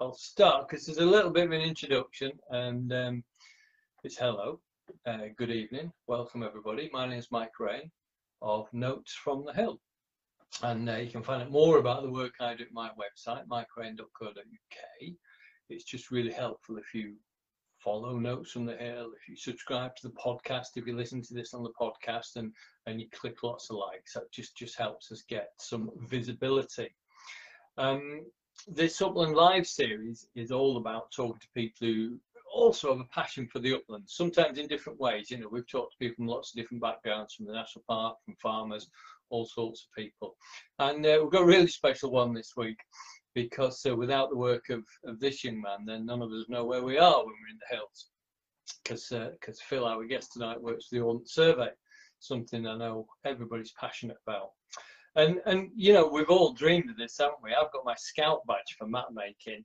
I'll start because there's a little bit of an introduction, and it's hello, good evening, welcome everybody. My name is Mike Rain of Notes from the Hill, and you can find out more about the work I do at my website, mikerain.co.uk. It's just really helpful if you follow Notes from the Hill, if you subscribe to the podcast, if you listen to this on the podcast, and you click lots of likes. That just helps us get some visibility. This Upland Lives series is all about talking to people who also have a passion for the uplands, sometimes in different ways. You know, we've talked to people from lots of different backgrounds, from the national park, from farmers, all sorts of people. And we've got a really special one this week, because without the work of this young man, then none of us know where we are when we're in the hills, because Phil, our guest tonight, works for the Ordnance Survey, something I know everybody's passionate about. And you know, we've all dreamed of this, haven't we? I've got my scout badge for map making.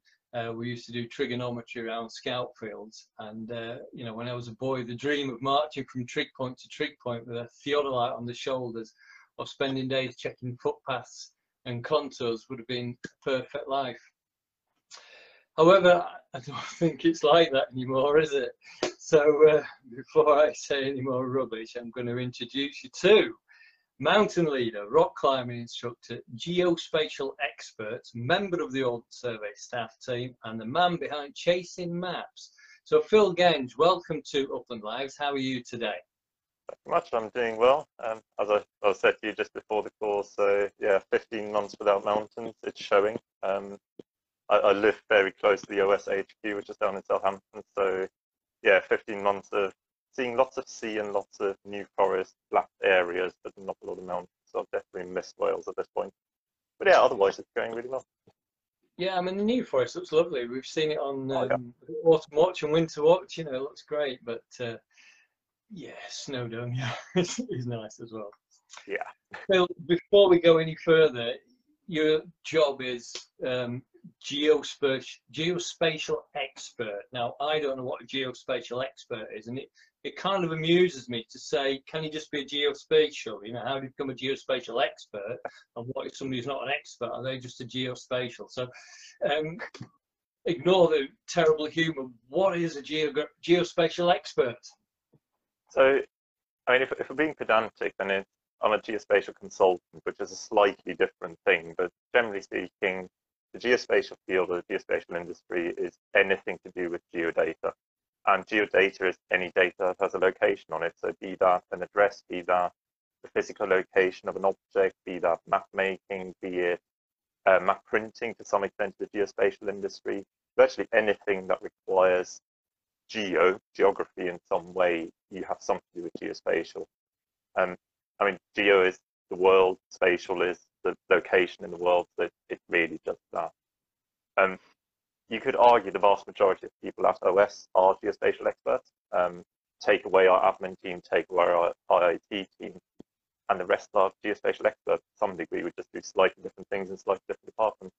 We used to do trigonometry around scout fields, and you know, when I was a boy, the dream of marching from trig point to trig point with a theodolite on the shoulders, or spending days checking footpaths and contours, would have been a perfect life. However, I don't think it's like that anymore, is it? So before I say any more rubbish, I'm going to introduce you to mountain leader, rock climbing instructor, geospatial expert, member of the Ordnance Survey staff team, and the man behind Chasing Maps. So Phil Genge, welcome to Upland Lives. How are you today? Much. I'm doing well. As I said to you just before the call, so yeah, 15 months without mountains, it's showing. I live very close to the OS HQ, which is down in Southampton, so yeah, 15 months of seeing lots of sea and lots of New Forest flat areas, but not a lot of mountains, so I've definitely missed Wales at this point. But yeah, otherwise it's going really well. Yeah, I mean, the New Forest looks lovely. We've seen it on Autumn Watch and Winter Watch, you know, it looks great, but yeah, Snowdonia is nice as well. Yeah. Well, before we go any further, your job is geospatial expert. Now, I don't know what a geospatial expert is, and it kind of amuses me to say, can you just be a geospatial? You know, how do you become a geospatial expert? And what if somebody's not an expert? Are they just a geospatial? So ignore the terrible humour. What is a geospatial expert? So, I mean, if we're being pedantic, then I'm a geospatial consultant, which is a slightly different thing. But generally speaking, the geospatial field or the geospatial industry is anything to do with geodata. And geodata is any data that has a location on it. So be that an address, be that the physical location of an object, be that map making, be it map printing to some extent to the geospatial industry, virtually anything that requires geography in some way, you have something to do with geospatial. I mean, geo is the world, spatial is the location in the world, so it's really just that. You could argue the vast majority of people at OS are geospatial experts. Take away our admin team, take away our IT team, and the rest are geospatial experts to some degree. We just do slightly different things in slightly different departments.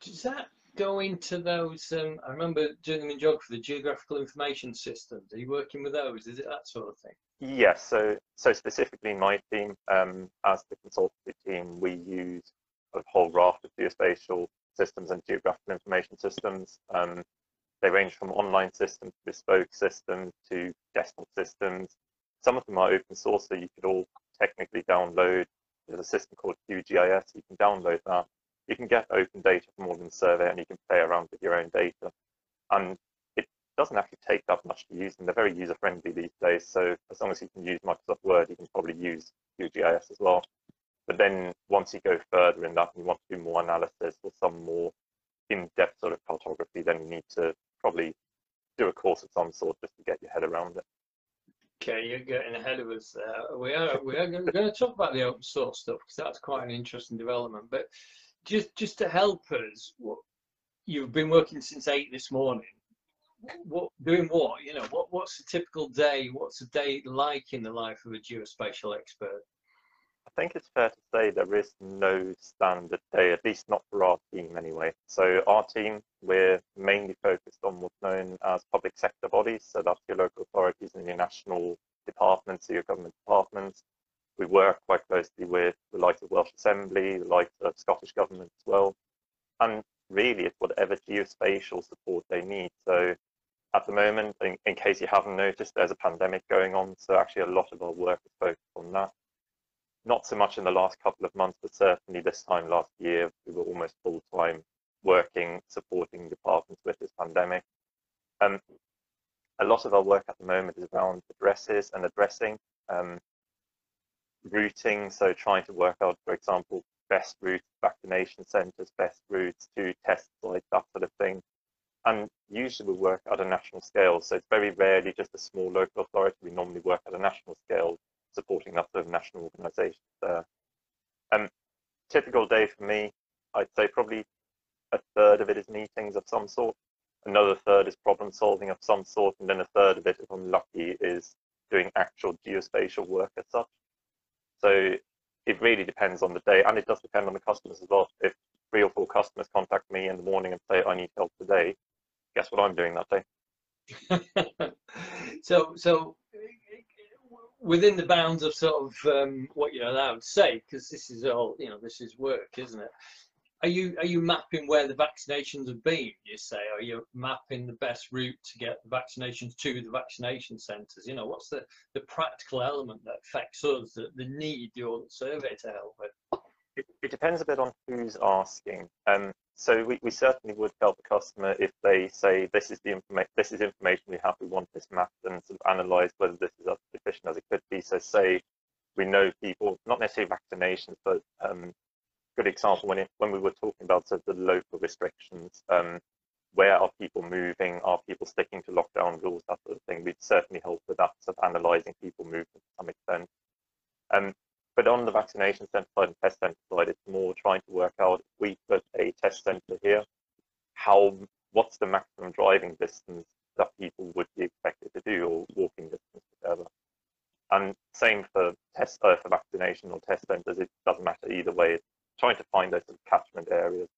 Does that go into those, I remember doing them in geography, the geographical information systems? Are you working with those? Is it that sort of thing? Yes, yeah, so specifically my team, as the consultancy team, we use a whole raft of geospatial systems and geographical information systems. They range from online systems, bespoke systems, to desktop systems. Some of them are open source, so you could all technically download. There's a system called QGIS, you can download that. You can get open data from Ordnance Survey and you can play around with your own data. And it doesn't actually take that much to use them. They're very user-friendly these days. So as long as you can use Microsoft Word, you can probably use QGIS as well. But then once you go further in that and you want to do more analysis or some more in-depth sort of cartography, then you need to probably do a course of some sort just to get your head around it. Okay, you're getting ahead of us. We are going to talk about the open source stuff, because that's quite an interesting development. But just to help us, you've been working since 8 this morning. Doing what? You know, what's a typical day? What's a day like in the life of a geospatial expert? I think it's fair to say there is no standard day, at least not for our team anyway. So our team, we're mainly focused on what's known as public sector bodies. So that's your local authorities and your national departments, so your government departments. We work quite closely with the likes of Welsh Assembly, the likes of Scottish Government as well. And really is whatever geospatial support they need. So at the moment, in case you haven't noticed, there's a pandemic going on. So actually a lot of our work is focused on that. Not so much in the last couple of months, but certainly this time last year, we were almost full time working, supporting departments with this pandemic. A lot of our work at the moment is around addresses and addressing routing. So trying to work out, for example, best routes, vaccination centres, best routes to test sites, that sort of thing. And usually we work at a national scale. So it's very rarely just a small local authority. We normally work at a national scale, supporting that sort of national organisations there. Typical day for me, I'd say probably a third of it is meetings of some sort. Another third is problem solving of some sort. And then a third of it, if I'm lucky, is doing actual geospatial work as such. So it really depends on the day. And it does depend on the customers as well. If 3 or 4 customers contact me in the morning and say, I need help today, guess what I'm doing that day? So within the bounds of sort of what you're allowed to say, because this is all, you know, this is work, isn't it? Are you mapping where the vaccinations have been, you say? Are you mapping the best route to get the vaccinations to the vaccination centres? You know, what's the practical element that affects us, the need your survey to help with? It depends a bit on who's asking. So we certainly would help the customer if they say, this is information we have, we want this mapped, and sort of analyse whether this is as efficient as it could be. So say we know people, not necessarily vaccinations, but good example when we were talking about sort of the local restrictions, where are people moving, are people sticking to lockdown rules, that sort of thing. We'd certainly help with that, sort of analysing people movement to some extent. But on the vaccination centre side and test centre side, it's more trying to work out, if we put a test centre here, what's the maximum driving distance that people would be expected to do, or walking distance, whatever. And same for for vaccination or test centres, it doesn't matter either way. It's trying to find those sort of catchment areas.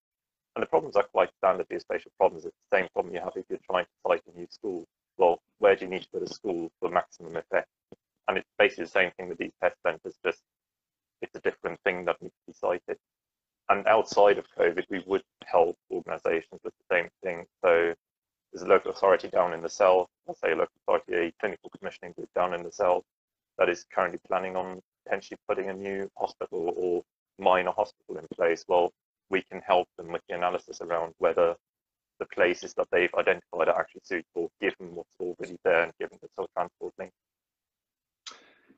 And the problems are quite standard geospatial problems. It's the same problem you have if you're trying to site a new school. Well, where do you need to put a school for maximum effect? And it's basically the same thing with these test centres, just it's a different thing that needs to be cited. And outside of COVID, we would help organisations with the same thing. So there's a local authority down in the south, I'll say a local authority, a clinical commissioning group down in the south that is currently planning on potentially putting a new hospital or minor hospital in place. Well, we can help them with the analysis around whether the places that they've identified are actually suitable, given what's already there and given the transport link.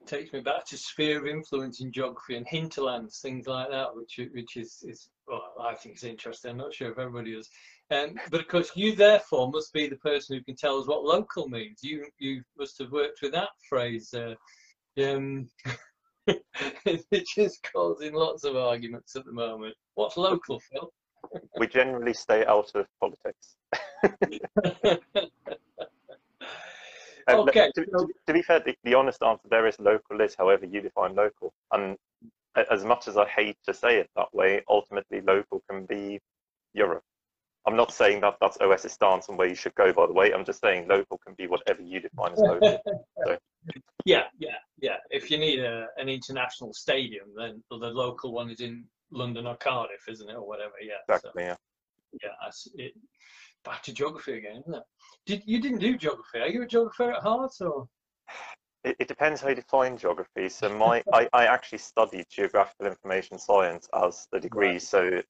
Takes me back to sphere of influence in geography and hinterlands, things like that, which is well, I think it's interesting. I'm not sure if everybody is, but of course you therefore must be the person who can tell us what local means. You must have worked with that phrase, which is causing lots of arguments at the moment. What's local, Phil? We generally stay out of politics. Okay. To be fair, the honest answer there is local is however you define local. And as much as I hate to say it that way, ultimately local can be Europe. I'm not saying that that's OS's stance and where you should go, by the way. I'm just saying local can be whatever you define as local. So. Yeah. If you need an international stadium, then the local one is in London or Cardiff, isn't it, or whatever? Yeah. Exactly. So, yeah. Back to geography again, isn't it? You didn't do geography. Are you a geographer at heart, or? It depends how you define geography. So I actually studied geographical information science as the degree. Right. So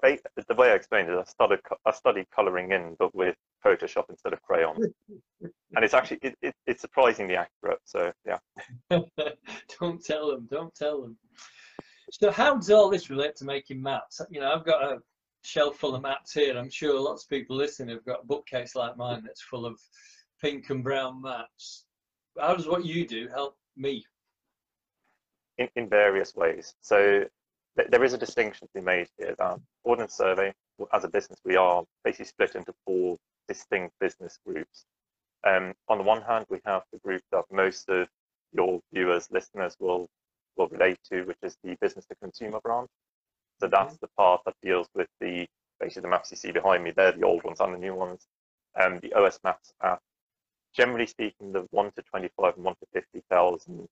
the way I explained it, I studied colouring in, but with Photoshop instead of crayon, and it's actually it's surprisingly accurate. So yeah. Don't tell them. So how does all this relate to making maps? You know, I've got a shelf full of maps here. I'm sure lots of people listening have got a bookcase like mine that's full of pink and brown maps. How does what you do help me? In various ways. So there is a distinction to be made here. Ordnance Survey, as a business, we are basically split into 4 distinct business groups. On the one hand, we have the group that most of your viewers, listeners will relate to, which is the business to consumer branch. So that's the part that deals with basically the maps you see behind me. They're the old ones and the new ones. The OS Maps app, generally speaking, the 1 to 25 and 1 to 50,000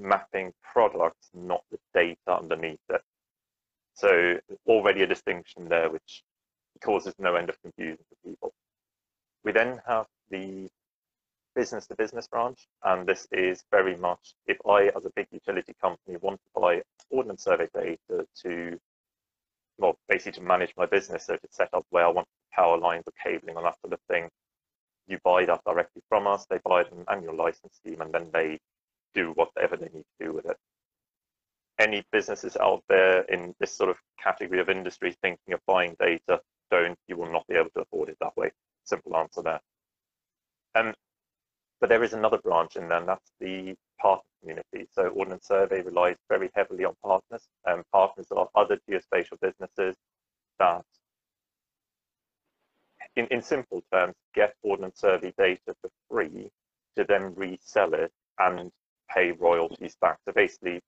mapping products, not the data underneath it. So already a distinction there, which It causes no end of confusion for people. We then have the business-to-business branch, and this is very much, if I, as a big utility company, want to buy Ordnance Survey data to, well, basically to manage my business, so to set up where I want power lines or cabling and that sort of thing, you buy that directly from us. They buy an annual license scheme, and then they do whatever they need to do with it. Any businesses out there in this sort of category of industry thinking of buying data, don't. You will not be able to afford it that way. Simple answer there. But there is another branch in there, and that's the partner community. So Ordnance Survey relies very heavily on partners. Partners are other geospatial businesses that, in simple terms, get Ordnance Survey data for free to then resell it and pay royalties back. So basically,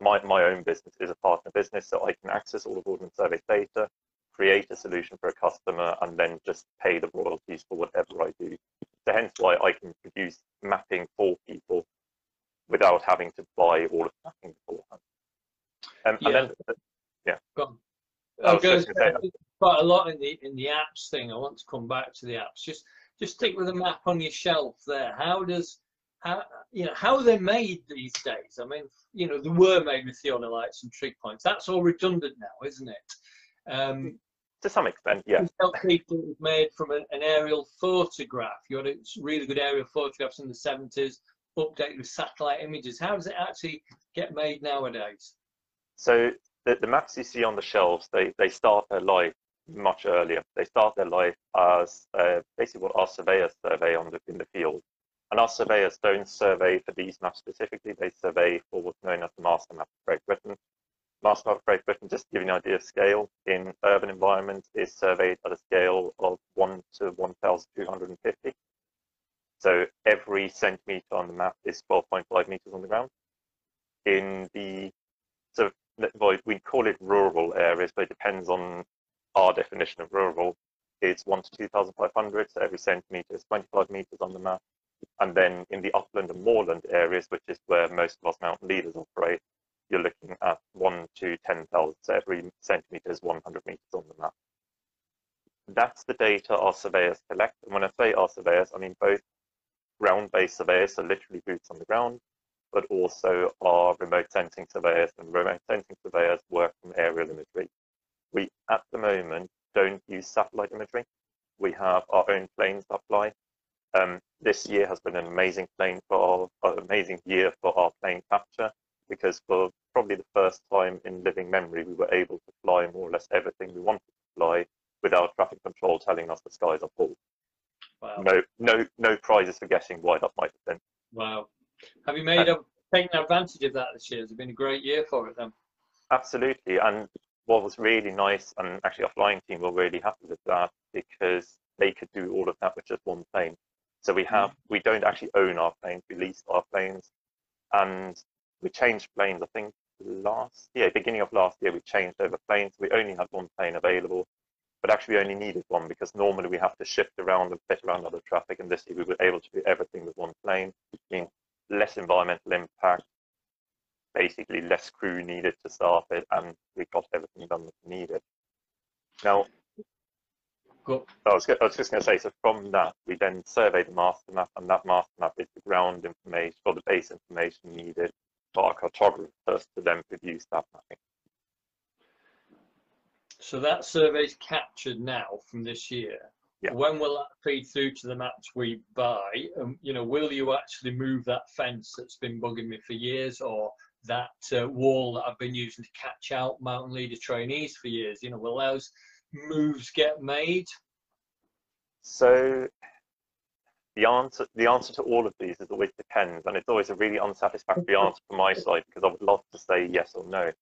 my own business is a partner business, so I can access all of Ordnance Survey data, create a solution for a customer, and then just pay the royalties for whatever I do. So hence why I can produce mapping for people without having to buy all of the mapping beforehand. I was going to say quite a lot in the apps thing. I want to come back to the apps. Just stick with the map on your shelf there. How are they made these days? I mean, you know, they were made with theodolites and trig points. That's all redundant now, isn't it? To some extent, yeah. People was made from an aerial photograph. You had really good aerial photographs in the 70s, updated with satellite images. How does it actually get made nowadays? So the maps you see on the shelves, they start their life much earlier. They start their life as basically what our surveyors survey in the field. And our surveyors don't survey for these maps specifically. They survey for what's known as the master map of Great Britain. Master map of Great Britain, just to give you an idea of scale, in urban environments is surveyed at a scale of 1 to 1,250. So every centimetre on the map is 12.5 metres on the ground. In the sort of, well, we call it rural areas, but it depends on our definition of rural. It's 1 to 2,500, so every centimetre is 25 metres on the map. And then in the upland and moorland areas, which is where most of us mountain leaders operate, you're looking at 1 to 10,000, so every centimetre is 100 metres on the map. That's the data our surveyors collect. And when I say our surveyors, I mean both ground-based surveyors, so literally boots on the ground, but also our remote sensing surveyors. And remote sensing surveyors work from aerial imagery. We, at the moment, don't use satellite imagery. We have our own planes that fly. This year has been an amazing year for our plane capture, because for probably the first time in living memory, we were able to fly more or less everything we wanted to fly without traffic control telling us the skies are full. Wow. No prizes for guessing why that might have been. Wow. Have you taken advantage of that this year? Has it been a great year for it then? Absolutely. And what was really nice, and actually our flying team were really happy with that, because they could do all of that with just one plane. So we don't actually own our planes, we lease our planes. And we changed planes, I think, beginning of last year, we changed over planes. We only had one plane available, but actually we only needed one, because normally we have to shift around and fit around other traffic. And this year we were able to do everything with one plane, meaning less environmental impact, basically less crew needed to staff it, and we got everything done that we needed. Now, cool. I was just going to say, so from that, we then survey the master map, and that master map is the ground information, or the base information needed for our cartographers to then produce that mapping. So that survey is captured now from this year. Yeah. When will that feed through to the maps we buy? And you know, will you actually move that fence that's been bugging me for years, or that wall that I've been using to catch out mountain leader trainees for years? You know, will those moves get made? So the answer to all of these is always depends, and it's always a really unsatisfactory answer from my side, because I would love to say yes or no.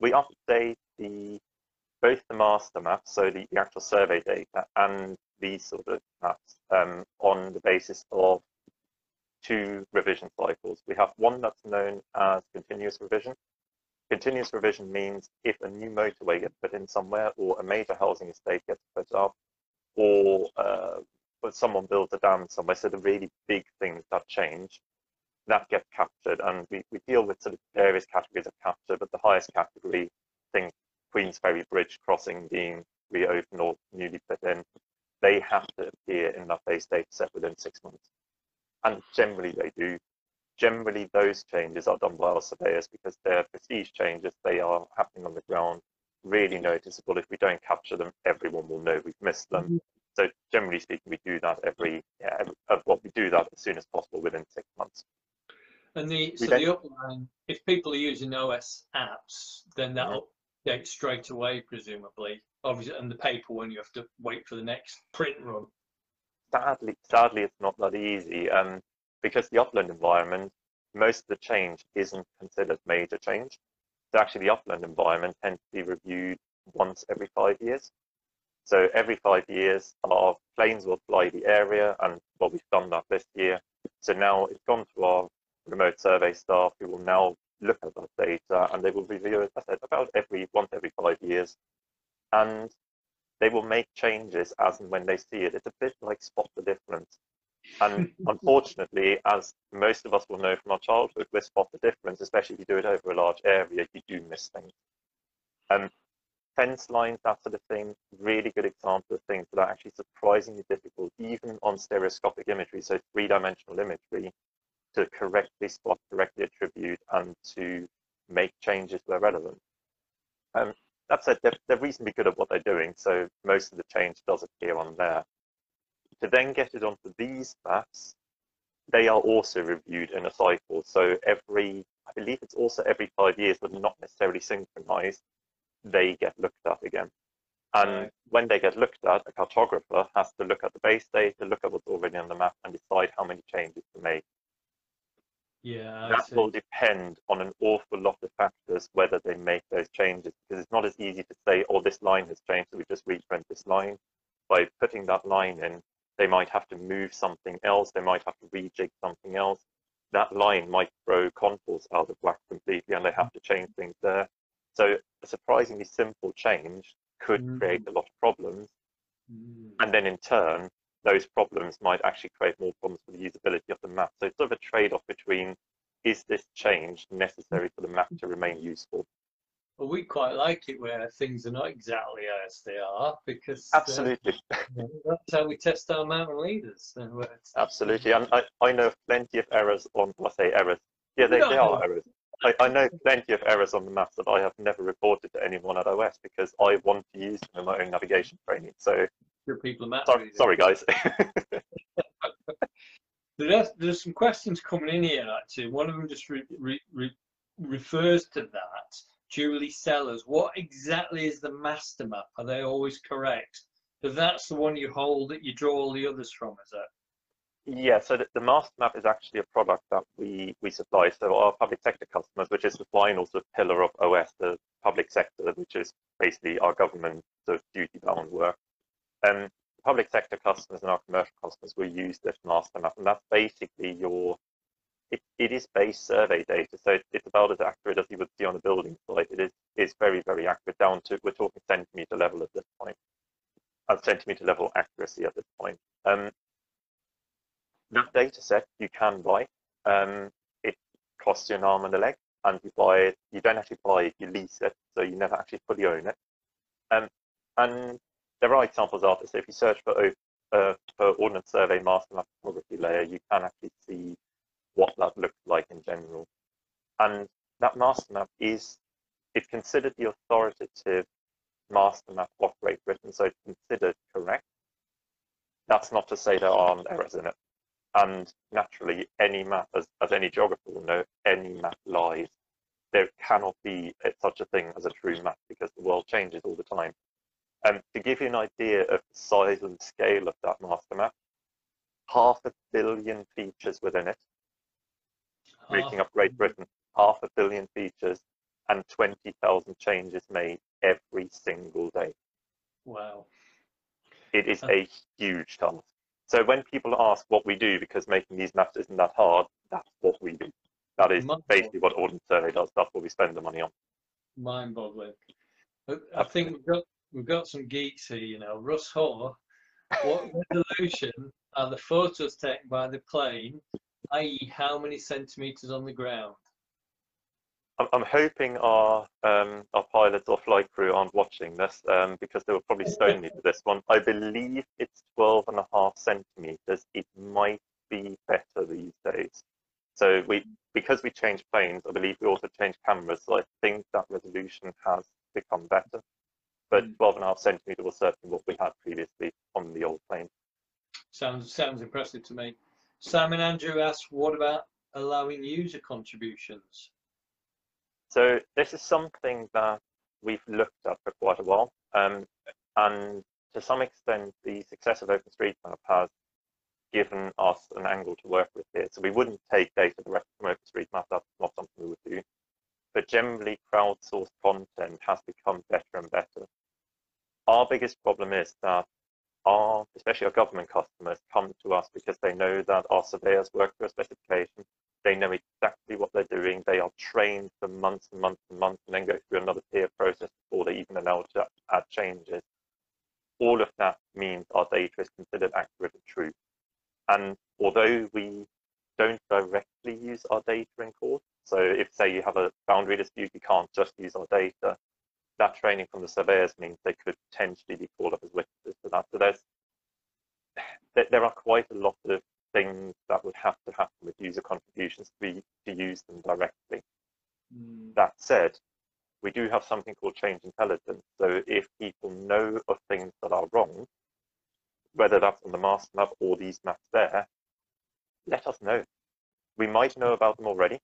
We update both the master map, so the actual survey data, and these sort of maps on the basis of two revision cycles. We have one that's known as continuous revision. Continuous revision means if a new motorway gets put in somewhere, or a major housing estate gets put up, or someone builds a dam somewhere, so the really big things that change, that gets captured. And we deal with sort of various categories of capture, but the highest category, I think Queensferry Bridge crossing being reopened or newly put in, they have to appear in an updated data set within 6 months. And generally they do. Generally those changes are done by our surveyors because they're prestige changes, they are happening on the ground, really noticeable. If we don't capture them, everyone will know we've missed them. So generally speaking, we do that as soon as possible within 6 months. And the upline, if people are using OS apps, then that'll update straight away, presumably. Obviously, and the paper one, you have to wait for the next print run. Sadly, it's not that easy, because the upland environment, most of the change isn't considered major change. So actually, the upland environment tends to be reviewed once every 5 years. So every 5 years, our planes will fly the area, and well, we've done that this year. So now it's gone to our remote survey staff, who will now look at that data, and they will review it, as I said, about once every 5 years, and they will make changes as and when they see it. It's a bit like spot the difference, and unfortunately, as most of us will know from our childhood, with spot the difference, especially if you do it over a large area, you do miss things. Fence lines, that sort of thing, really good example of things that are actually surprisingly difficult, even on stereoscopic imagery, so three-dimensional imagery, to correctly spot, correctly attribute, and to make changes where relevant. That said, they're reasonably good at what they're doing, so most of the change does appear on there. To then get it onto these maps, they are also reviewed in a cycle. So I believe it's also every 5 years, but not necessarily synchronized, they get looked at again. And when they get looked at, a cartographer has to look at the base data, look at what's already on the map, and decide how many changes to make. Yeah, that will depend on an awful lot of factors whether they make those changes, because it's not as easy to say, oh, this line has changed, so we just reprint this line. By putting that line in, they might have to move something else, they might have to rejig something else. That line might throw contours out of whack completely, and they have to change things there. So a surprisingly simple change could create a lot of problems, and then in turn, those problems might actually create more problems for the usability of the map. So it's sort of a trade-off between, is this change necessary for the map to remain useful? Well, we quite like it where things are not exactly as they are, because absolutely, that's how we test our mountain leaders. And absolutely, and I know plenty of errors on, well, I say errors, yeah, they are errors. I know plenty of errors on the maps that I have never reported to anyone at OS because I want to use them in my own navigation training. So sorry guys. There's some questions coming in here actually. One of them just refers to that. Julie Sellers, what exactly is the master map? Are they always correct? So that's the one you hold that you draw all the others from, is it? Yeah, so the master map is actually a product that we supply. So our public sector customers, which is the final sort of pillar of OS, the public sector, which is basically our government sort of duty-bound work. Public sector customers and our commercial customers will use this master map, and that's basically it is base survey data, so it's about as accurate as you would see on a building site. It is very, very accurate, down to, we're talking centimetre level at this point, centimetre level accuracy at this point. That data set you can buy. It costs you an arm and a leg, and you buy it. You don't actually buy it, you lease it, so you never actually fully own it. And there are examples out there. So if you search for Ordnance Survey Master Map Topography Layer, you can actually see what that looks like in general. And that master map is considered the authoritative master map of rate written, so it's considered correct. That's not to say there aren't errors in it. And naturally, any map, as any geographer will know, any map lies. There cannot be such a thing as a true map because the world changes all the time. To give you an idea of the size and scale of that master map, 500 million features within it, making up Great Britain, 500 million features and 20,000 changes made every single day. Wow. It is a huge task. So when people ask what we do, because making these maps isn't that hard, that's what we do. That is basically what Ordnance Survey does. That's what we spend the money on. Mind-boggling. I think we've got some geeks here, you know. Russ Hoare, what resolution are the photos taken by the plane, i.e. how many centimetres on the ground? I'm hoping our pilots or flight crew aren't watching this because they will probably stone me for this one. I believe it's 12.5 centimetres. It might be better these days. So because we changed planes, I believe we also changed cameras. So I think that resolution has become better. But 12.5 centimetre was certainly what we had previously on the old plane. Sounds impressive to me. Sam and Andrew asked, what about allowing user contributions? So this is something that we've looked at for quite a while, and to some extent the success of OpenStreetMap has given us an angle to work with here. So we wouldn't take data directly from OpenStreetMap, that's not something we would do. But generally crowdsourced content has become better and better. Our biggest problem is that especially our government customers come to us because they know that our surveyors work to a specification. They know exactly what they're doing. They are trained for months and months and months and then go through another peer process before they even allow to add changes. All of that means our data is considered accurate and true. And although we don't directly use our data in court, so if say you have a boundary dispute, you can't just use our data. That training from the surveyors means they could potentially be called up as witnesses for that. So there are quite a lot of things that would have to happen with user contributions to use them directly. That said, we do have something called change intelligence. So if people know of things that are wrong, whether that's on the master map or these maps there, let us know. We might know about them already.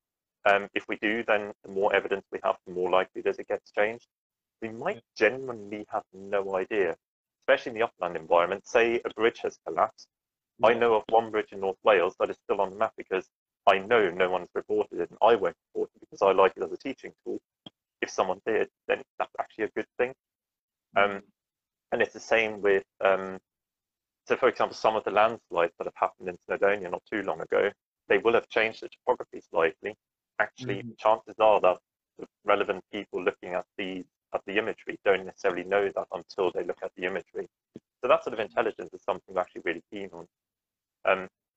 If we do, then the more evidence we have, the more likely that it gets changed. We might genuinely have no idea, especially in the upland environment. Say a bridge has collapsed. I know of one bridge in North Wales that is still on the map because I know no one's reported it, and I won't report it because I like it as a teaching tool. If someone did, then that's actually a good thing. And it's the same with, so for example, some of the landslides that have happened in Snowdonia not too long ago, they will have changed the topography slightly. Actually, chances are that the relevant people looking at the imagery don't necessarily know that until they look at the imagery. So that sort of intelligence is something we're actually really keen on.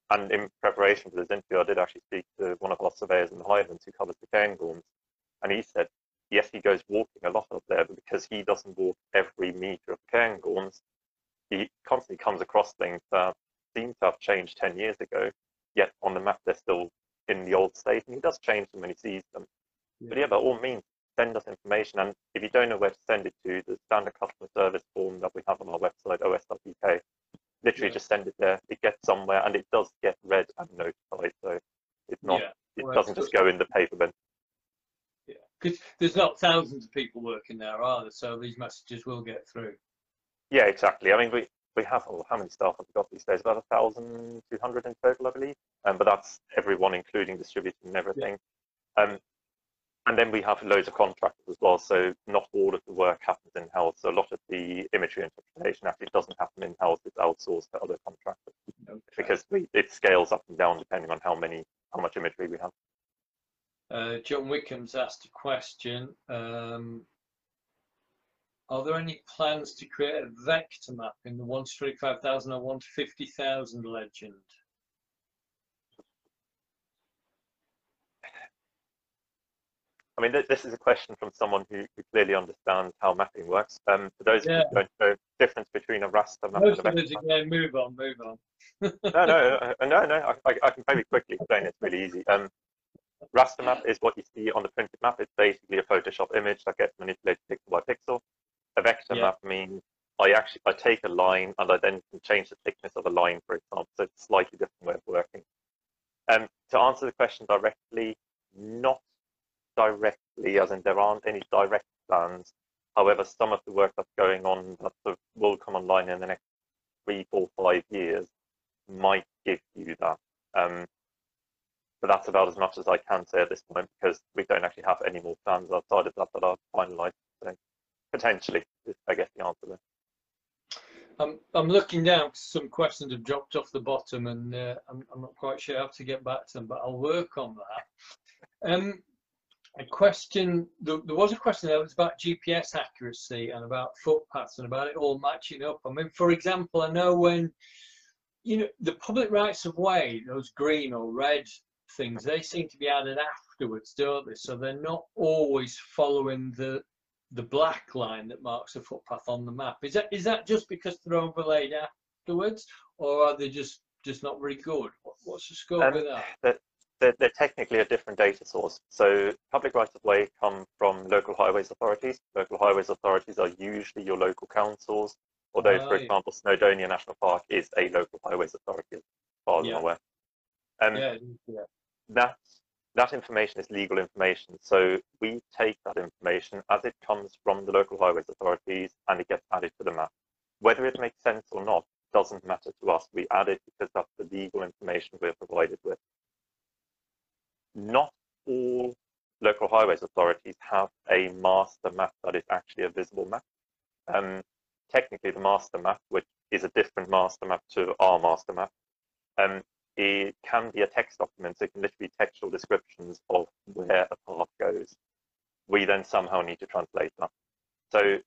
And in preparation for this interview, I did actually speak to one of our surveyors in the Highlands who covers the Cairngorms, and he said, yes, he goes walking a lot up there, but because he doesn't walk every metre of the Cairngorms, he constantly comes across things that seem to have changed 10 years ago, yet on the map they're still in the old state, and he does change them when he sees them. Yeah. But yeah, by all means, send us information, and if you don't know where to send it to, the standard customer service form that we have on our website, os.uk, literally just send it there. It gets somewhere, and it does get read and notified, so it's not, it doesn't just go in the paper bin. Yeah, because there's not thousands of people working there, are there? So these messages will get through. Yeah, exactly. I mean, we have, oh, how many staff have we got these days? About 1,200 in total, I believe, but that's everyone, including distributing and everything. Yeah. And then we have loads of contractors as well, so not all of the work happens in-house. So a lot of the imagery interpretation actually doesn't happen in-house, it's outsourced to other contractors. Okay. Because it scales up and down depending on how much imagery we have. John Wickham's asked a question. Are there any plans to create a vector map in the 1 to 25,000 or 1 to 50,000 legend? I mean, this is a question from someone who clearly understands how mapping works. For those of you who don't know, the difference between a raster map and a vector map. Move on. No, I can very quickly explain. It's really easy. Raster map is what you see on the printed map. It's basically a Photoshop image that gets manipulated pixel by pixel. A vector map means I take a line and I then can change the thickness of a line, for example. So it's a slightly different way of working. To answer the question directly, not directly, as in there aren't any direct plans. However, some of the work that's going on that will come online in the next 3, 4, 5 years might give you that. But that's about as much as I can say at this point, because we don't actually have any more plans outside of that are finalised. So potentially, is, I guess, the answer there. I'm looking down, some questions have dropped off the bottom, and I'm not quite sure how to get back to them, but I'll work on that. A question, there was a question that was about GPS accuracy and about footpaths and about it all matching up. I mean, for example, I know when, you know, the public rights of way, those green or red things, they seem to be added afterwards, don't they? So they're not always following the black line that marks the footpath on the map. Is that just because they're overlaid afterwards, or are they just not very good? What's the scope with that? They're technically a different data source. So public rights-of-way come from local highways authorities. Local highways authorities are usually your local councils, although, for example, Snowdonia National Park is a local highways authority, as far as I'm aware. That information is legal information. So we take that information as it comes from the local highways authorities and it gets added to the map. Whether it makes sense or not doesn't matter to us. We add it because that's the legal information we're provided with. Not all local highways authorities have a master map that is actually a visible map. Technically, the master map, which is a different master map to our master map, it can be a text document, so it can literally be textual descriptions of where a path goes. We then somehow need to translate that. So,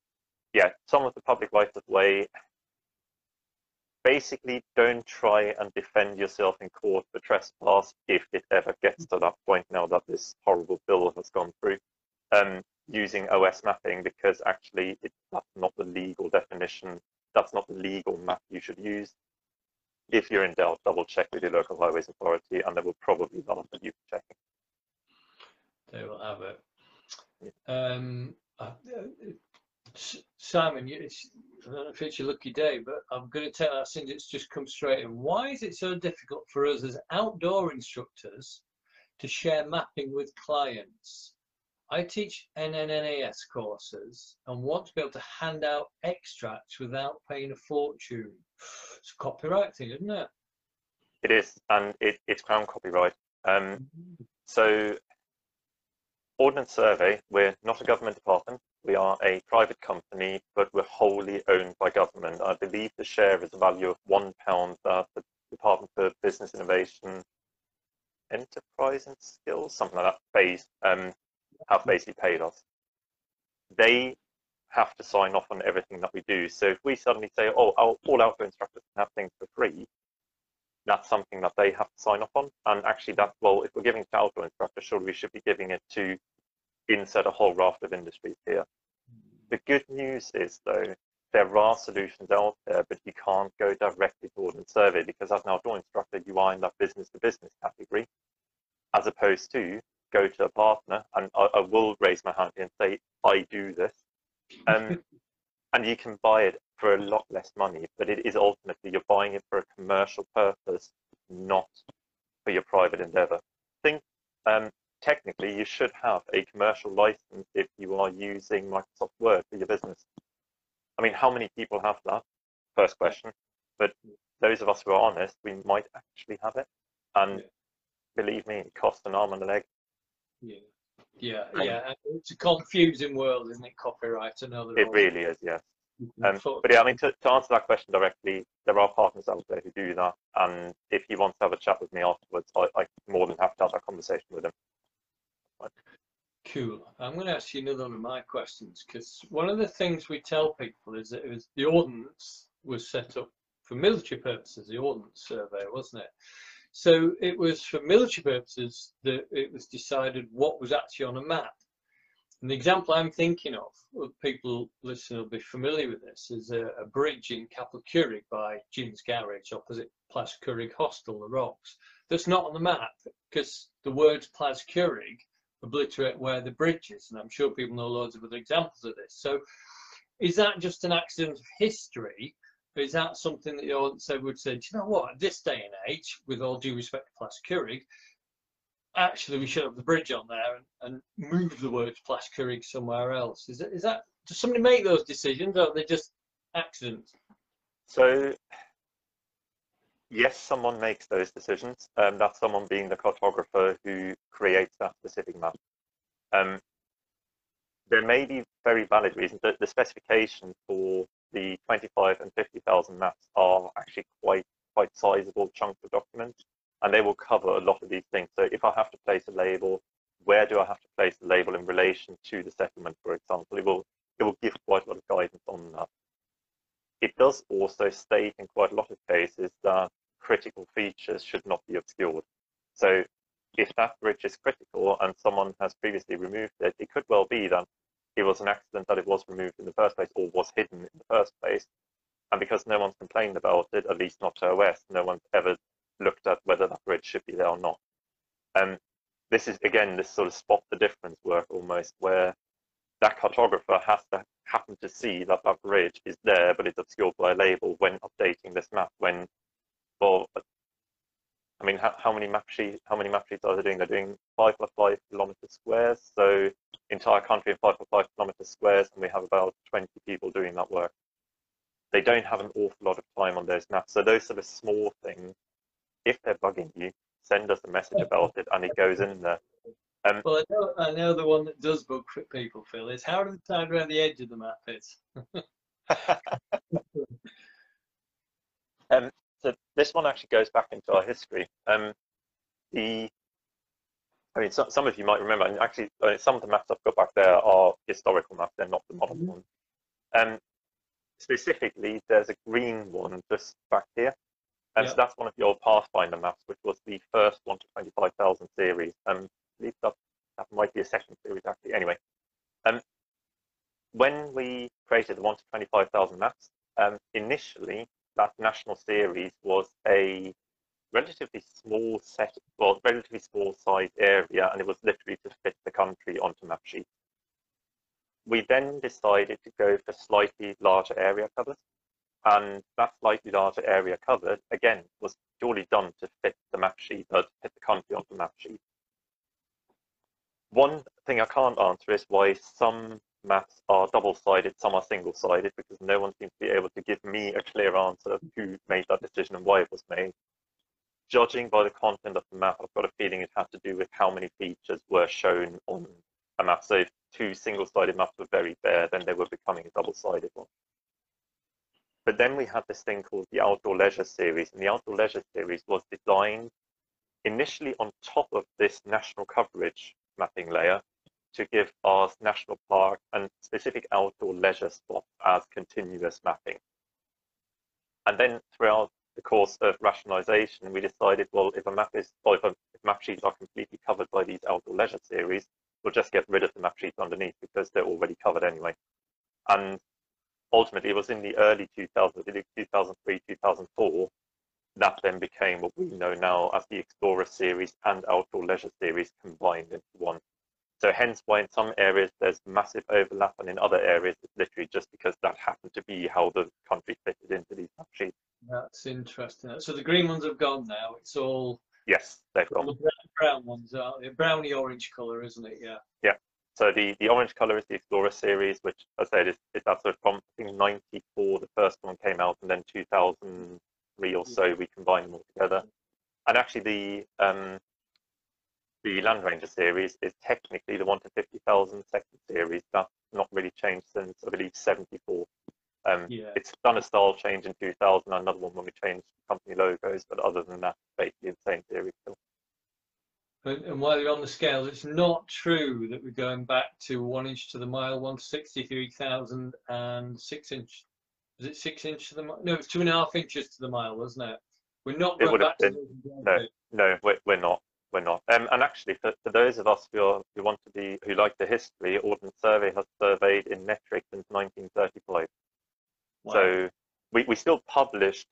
yeah, some of the public rights-of-way, basically don't try and defend yourself in court for trespass if it ever gets to that point now that this horrible bill has gone through, using OS mapping, because actually that's not the legal definition, that's not the legal map you should use. If you're in doubt, double check with your local highways authority and they will probably laugh at you for checking. They will have it. Yeah. Simon, I don't know if it's your lucky day, but I'm going to tell that since it's just come straight in. Why is it so difficult for us as outdoor instructors to share mapping with clients? I teach NNNAS courses and want to be able to hand out extracts without paying a fortune. It's a copyright thing, isn't it? It is, and it's Crown copyright. So Ordnance Survey, we're not a government department. We are a private company, but we're wholly owned by government. I believe the share is a value of £1 that the Department for Business Innovation, Enterprise and Skills, something like that, have basically paid us. They have to sign off on everything that we do. So if we suddenly say, oh, all outdoor instructors can have things for free, that's something that they have to sign off on. And actually that's, well, if we're giving to outdoor instructors, surely we should be giving it to insert a whole raft of industries here. The good news is, though, there are solutions out there, but you can't go directly to Ordnance Survey because as an outdoor instructor, you are in that business-to-business category, as opposed to go to a partner, and I will raise my hand and say, I do this. And you can buy it for a lot less money, but it is ultimately, you're buying it for a commercial purpose, not for your private endeavor. Think, technically, you should have a commercial license if you are using Microsoft Word for your business. I mean, how many people have that? First question. But those of us who are honest, we might actually have it. And believe me, it costs an arm and a leg. Yeah. It's a confusing world, isn't it? Copyright and other. It really is, yes. But yeah, I mean, to answer that question directly, there are partners out there who do that. And if you want to have a chat with me afterwards, I'm more than happy to have that conversation with them. Cool. I'm going to ask you another one of my questions, because one of the things we tell people is that the ordnance was set up for military purposes, the Ordnance Survey, wasn't it? So it was for military purposes that it was decided what was actually on a map. And the example I'm thinking of people listening will be familiar with this, is a bridge in Capel Curig by Jim's Garage opposite Plas Curig Hostel, The Rocks. That's not on the map because the words Plas Curig obliterate where the bridge is, and I'm sure people know loads of other examples of this. So is that just an accident of history? Is that something that the audience would say, do you know what, at this day and age, with all due respect to Plas Curig, actually we should have the bridge on there and move the word Plas Curig somewhere else? Is that does somebody make those decisions, or are they just accidents? So yes, someone makes those decisions. That's someone being the cartographer who creates that specific map. There may be very valid reasons. The specification for the 25 and 50,000 maps are actually quite sizable chunks of documents, and they will cover a lot of these things. So if I have to place a label, where do I have to place the label in relation to the settlement, for example? It will give quite a lot of guidance on that. It does also state in quite a lot of cases that critical features should not be obscured. So if that bridge is critical and someone has previously removed it, it could well be that it was an accident that it was removed in the first place or was hidden in the first place. And because no one's complained about it, at least not to OS, no one's ever looked at whether that bridge should be there or not. This is, again, this sort of spot the difference work almost, where that cartographer has to happen to see that that bridge is there, but it's obscured by a label when updating this map. When, well, I mean, how many map sheets are they doing? They're doing 5 by 5 kilometer squares, so entire country in 5 by 5 kilometer squares, and we have about 20 people doing that work. They don't have an awful lot of time on those maps, so those sort of small things, if they're bugging you, send us a message about it, and it goes in there. Well, I know the one that does bug people, Phil, is how do they find around the edge of the map is. So this one actually goes back into our history. I mean, some of you might remember, and actually some of the maps I've got back there are historical maps, they're not the modern ones. Specifically, there's a green one just back here. And so that's one of the old Pathfinder maps, which was the first 1 to 25,000 series. I believe that might be a second series, actually. Anyway, when we created the 1 to 25,000 maps, initially, that national series was a relatively small set, well, relatively small size area, and it was literally to fit the country onto map sheets. We then decided to go for slightly larger area covers, and that slightly larger area covered, again, was purely done to fit the map sheet, to fit the country onto map sheet. One thing I can't answer is why some maps are double-sided, some are single-sided, because no one seems to be able to give me a clear answer of who made that decision and why it was made. Judging by the content of the map, I've got a feeling it had to do with how many features were shown on a map. So if two single-sided maps were very bare, then they were becoming a double-sided one. But then we had this thing called the Outdoor Leisure Series, and the Outdoor Leisure Series was designed initially on top of this national coverage mapping layer to give our national park and specific outdoor leisure spots as continuous mapping. And then throughout the course of rationalization, we decided, well, if a map is, or if map sheets are completely covered by these outdoor leisure series, we'll just get rid of the map sheets underneath because they're already covered anyway. And ultimately, it was in the early 2000s, 2003, 2004, that then became what we know now as the Explorer series and Outdoor Leisure series combined into one. So hence why in some areas there's massive overlap, and in other areas it's literally just because that happened to be how the country fitted into these map sheets. That's interesting. So the green ones have gone now. It's all, yes, they've gone. The brown ones are browny orange colour, isn't it? Yeah. Yeah. So the orange colour is the Explorer series, which I said is that sort of from I think 94 the first one came out, and then 2003 or so we combined them all together. And actually the Land Ranger series is technically the 1 to 50,000 second series. That's not really changed since, I believe, 74. It's done a style change in 2000, another one when we changed company logos, but other than that, basically the same series still. And while you're on the scales, it's not true that we're going back to 1 inch to the mile, 1 to 63,000 and 6 inch. Was it 6 inch to the mile? No, it's 2.5 inches to the mile, wasn't it? We're not going back to the... No, we're not. We're not. And actually, for those of us who want to be, who like the history, Ordnance Survey has surveyed in metric since 1935. Wow. So we still published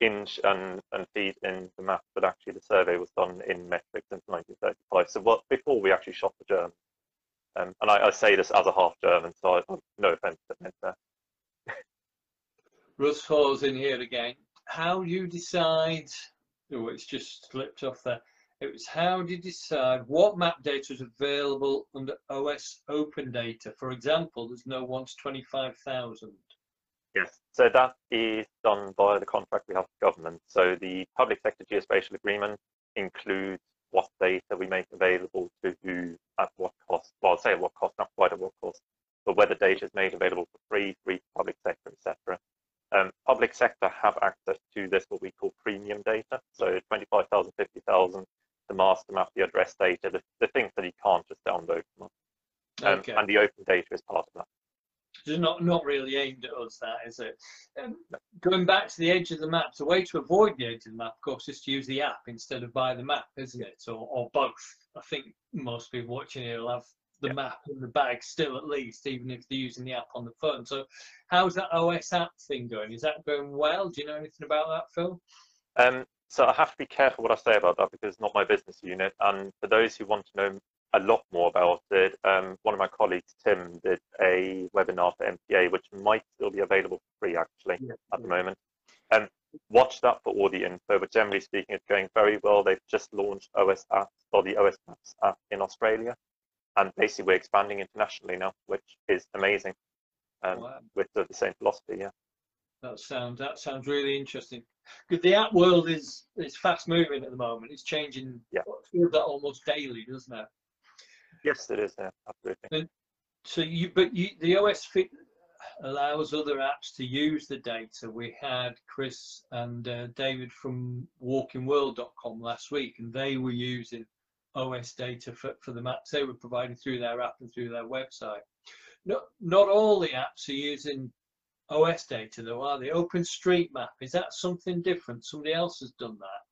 inch and feet in the map, but actually the survey was done in metric since 1935. So before we actually shot the Germans. And I say this as a half German, so no offence there. Russ Hall's in here again. How do you decide? Oh, it's just slipped off there. It was how do you decide what map data is available under OS Open Data? For example, there's no 1 to 25,000. Yes, so that is done by the contract we have with government. So the public sector geospatial agreement includes what data we make available to who at what cost. Well, I'll say at what cost, not quite at what cost, but whether data is made available for free to public sector, etc. Public sector have access to this, what we call premium data. So 25,000, 50,000, the master map, the address data, the things that you can't just download from us. And the open data is part of that. not really aimed at us, that, is it? Going back to the edge of the map, the way to avoid the edge of the map, of course, is to use the app instead of buy the map, isn't it? Or both. I think most people watching here will have the map in the bag still, at least, even if they're using the app on the phone. So how's that OS app thing going? Is that going well? Do you know anything about that, Phil? So I have to be careful what I say about that because it's not my business unit. And for those who want to know a lot more about it, one of my colleagues, Tim, did a webinar for MTA, which might still be available for free, actually, at the moment. Watch that for all the info, but generally speaking, it's going very well. They've just launched OS apps, or the OS Maps app in Australia. And basically, we're expanding internationally now, which is amazing, with the same philosophy, That sounds really interesting. Because the app world is fast moving at the moment. It's changing that almost daily, doesn't it? Yes, it is. Yeah, absolutely. And so the OS Fit allows other apps to use the data. We had Chris and David from walkingworld.com last week, and they were using OS data for the maps they were providing through their app and through their website. Not all the apps are using OS data though, are they? OpenStreetMap, is that something different? Somebody else has done that?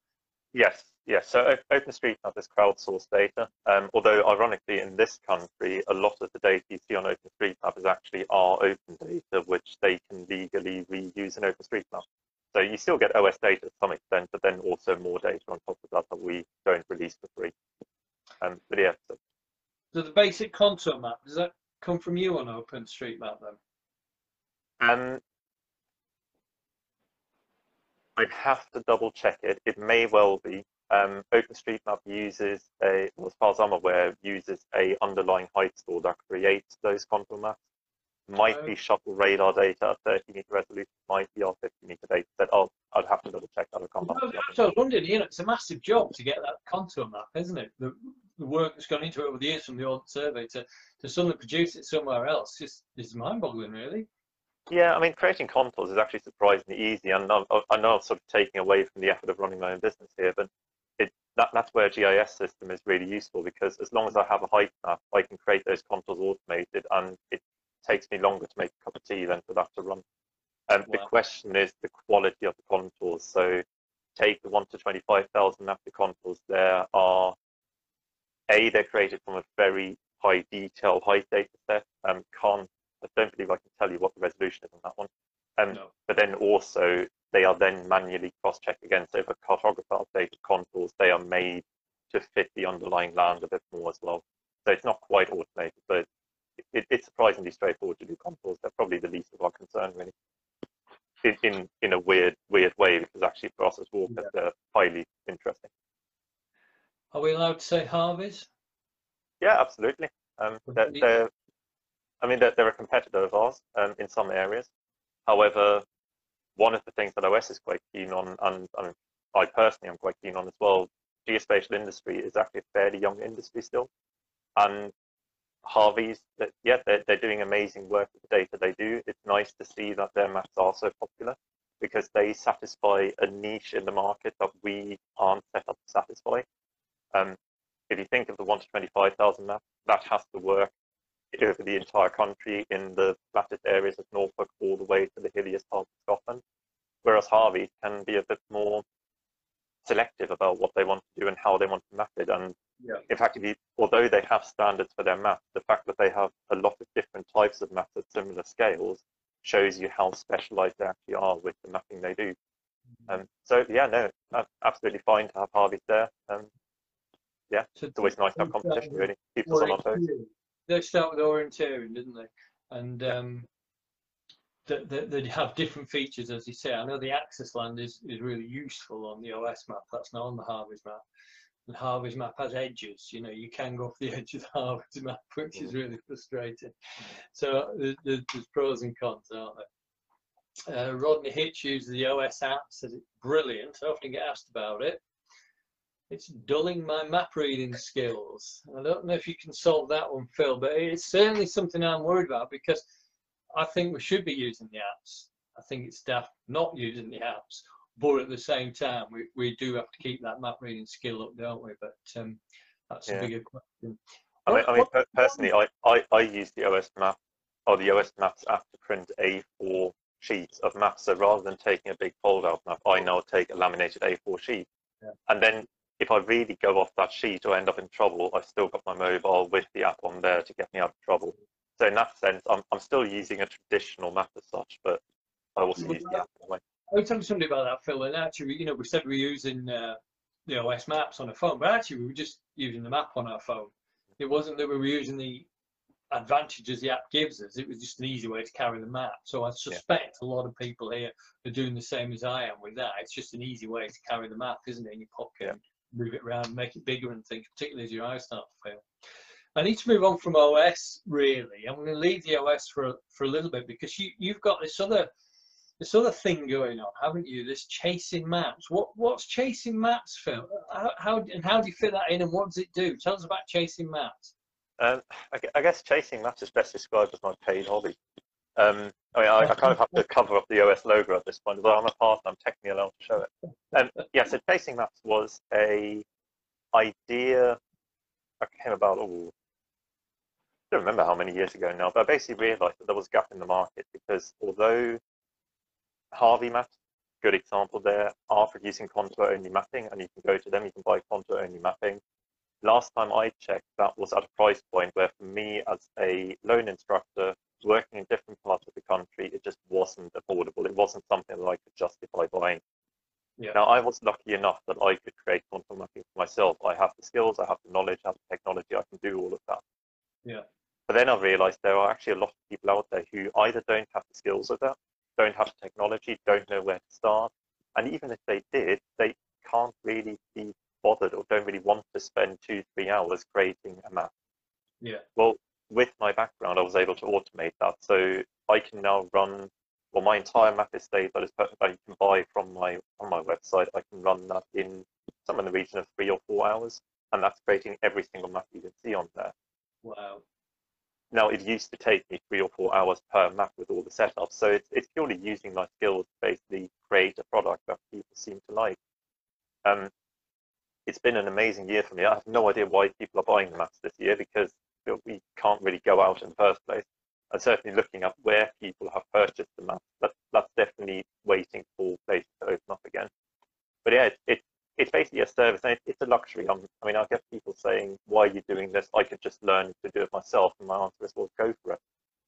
Yes. So OpenStreetMap is crowdsourced data, although ironically in this country, a lot of the data you see on OpenStreetMap is actually our open data, which they can legally reuse in OpenStreetMap. So you still get OS data to some extent, but then also more data on top of that we don't release for free. But yeah. So the basic contour map, does that come from you on OpenStreetMap then? I'd have to double check it. It may well be. OpenStreetMap uses a, well, as far as I'm aware, uses a underlying height store that creates those contour maps. Might be shuttle radar data at 30 meter resolution, might be our 50 meter data. But I'd have to double check that. I was wondering, you know, it's a massive job to get that contour map, isn't it? The work that's gone into it over the years from the old survey to suddenly produce it somewhere else is mind boggling, really. Yeah, I mean, creating contours is actually surprisingly easy. And I know I'm sort of taking away from the effort of running my own business here, but that's where a GIS system is really useful, because as long as I have a height map, I can create those contours automated, and it takes me longer to make a cup of tea than for that to run. The question is the quality of the contours. So take the 1 to 25,000 map, the contours there are, they're created from a very high detail, height data set. I don't believe I can tell you what the resolution is on that one. But then also they are then manually cross-checked again. So if a cartographer updated contours, they are made to fit the underlying land a bit more as well. So it's not quite automated, but it's surprisingly straightforward to do contours. They're probably the least of our concern, really, in a weird way, because actually for us as walkers, they're highly interesting. Are we allowed to say Harveys? Yeah, absolutely. They're a competitor of ours in some areas. However, one of the things that OS is quite keen on, and I personally am quite keen on as well, geospatial industry is actually a fairly young industry still, and Harvey's, they're doing amazing work with the data they do. It's nice to see that their maps are so popular, because they satisfy a niche in the market that we aren't set up to satisfy. If you think of the 1 to 25,000 map, that has to work over the entire country, in the flattest areas of Norfolk all the way to the hilliest parts of Scotland, whereas Harvey can be a bit more selective about what they want to do and how they want to map it. And in fact, although they have standards for their maps, the fact that they have a lot of different types of maps at similar scales shows you how specialized they actually are with the mapping they do. So yeah, no, that's absolutely fine to have Harvey there. Yeah, so it's always nice to have competition, really. Keeps us on our toes. They start with orienteering, didn't they? And they have different features, as you say. I know the access land is really useful on the OS map. That's not on the Harvey's map. And Harvey's map has edges. You know, you can go off the edge of the Harvey's map, which is really frustrating. So there's pros and cons, aren't there? Rodney Hitch uses the OS app, says it's brilliant. I often get asked about it. It's dulling my map reading skills. I don't know if you can solve that one, Phil, but it's certainly something I'm worried about, because I think we should be using the apps. I think it's daft not using the apps, but at the same time, we do have to keep that map reading skill up, don't we? But that's a bigger question. I mean personally, I use the OS map or the OS maps app to print A4 sheets of maps. So rather than taking a big fold-out map, I now take a laminated A4 sheet. Yeah. And then if I really go off that sheet or end up in trouble, I've still got my mobile with the app on there to get me out of trouble. So in that sense, I'm still using a traditional map as such, but I also use the app in a way. I was talking to somebody about that, Phil, and actually, you know, we said we were using the OS maps on a phone, but actually we were just using the map on our phone. It wasn't that we were using the advantages the app gives us, it was just an easy way to carry the map. So I suspect a lot of people here are doing the same as I am with that. It's just an easy way to carry the map, isn't it, in your pocket, move it around, make it bigger and things, particularly as your eyes start to fail. I need to move on from OS, really. I'm going to leave the OS for a little bit, because you've got this other thing going on, haven't you? This Chasing Maps. What's Chasing Maps, Phil? How do you fit that in, and what does it do? Tell us about Chasing Maps. I guess Chasing Maps is best described as my paid hobby. I mean, I kind of have to cover up the OS logo at this point, although I'm a partner, I'm technically allowed to show it. So Chasing Maps was an idea that came about, I don't remember how many years ago now, but I basically realised that there was a gap in the market, because although Harvey Maps, good example there, are producing contour-only mapping, and you can go to them, you can buy contour-only mapping. Last time I checked, that was at a price point where for me as a loan instructor working in different parts of the country, it just wasn't affordable. It wasn't something that I could justify buying. Yeah. Now, I was lucky enough that I could create contour mapping for myself. I have the skills, I have the knowledge, I have the technology, I can do all of that. Yeah. But then I realized there are actually a lot of people out there who either don't have the skills of that, don't have the technology, don't know where to start. And even if they did, they can't really be bothered or don't really want to spend 2-3 hours creating a map. Yeah. Well, with my background, I was able to automate that. So I can now run, well, my entire map estate that is that you can buy from my website, I can run that in somewhere in the region of 3 or 4 hours. And that's creating every single map you can see on there. Wow. Now, it used to take me 3 or 4 hours per map with all the setups. So it's purely using my skills to basically create a product that people seem to like. It's been an amazing year for me. I have no idea why people are buying the maps this year, because we can't really go out in the first place. And certainly looking up where people have purchased the maps, that's definitely waiting for places to open up again. But yeah, it's basically a service, and it's a luxury. I get people saying, why are you doing this? I could just learn to do it myself. And my answer is, well, go for it.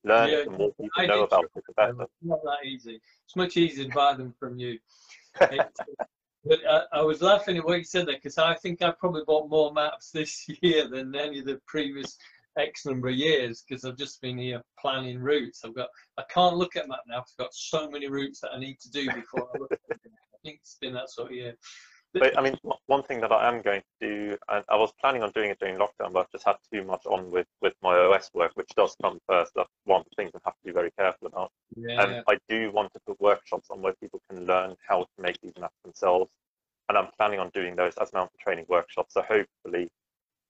Learn it, the more people know about it, the better. It's not that easy. It's much easier to buy them from you. But I was laughing at what you said there, because I think I probably bought more maps this year than any of the previous X number of years, because I've just been here planning routes. I can't look at a map now, because I've got so many routes that I need to do before I look at them. I think it's been that sort of year. But I mean, one thing that I am going to do, and I was planning on doing it during lockdown, but I've just had too much on with my OS work, which does come first. That's one of the things I have to be very careful about. Yeah. I do want to put workshops on where people can learn how to make these maps themselves. And I'm planning on doing those as mountain training workshops. So hopefully,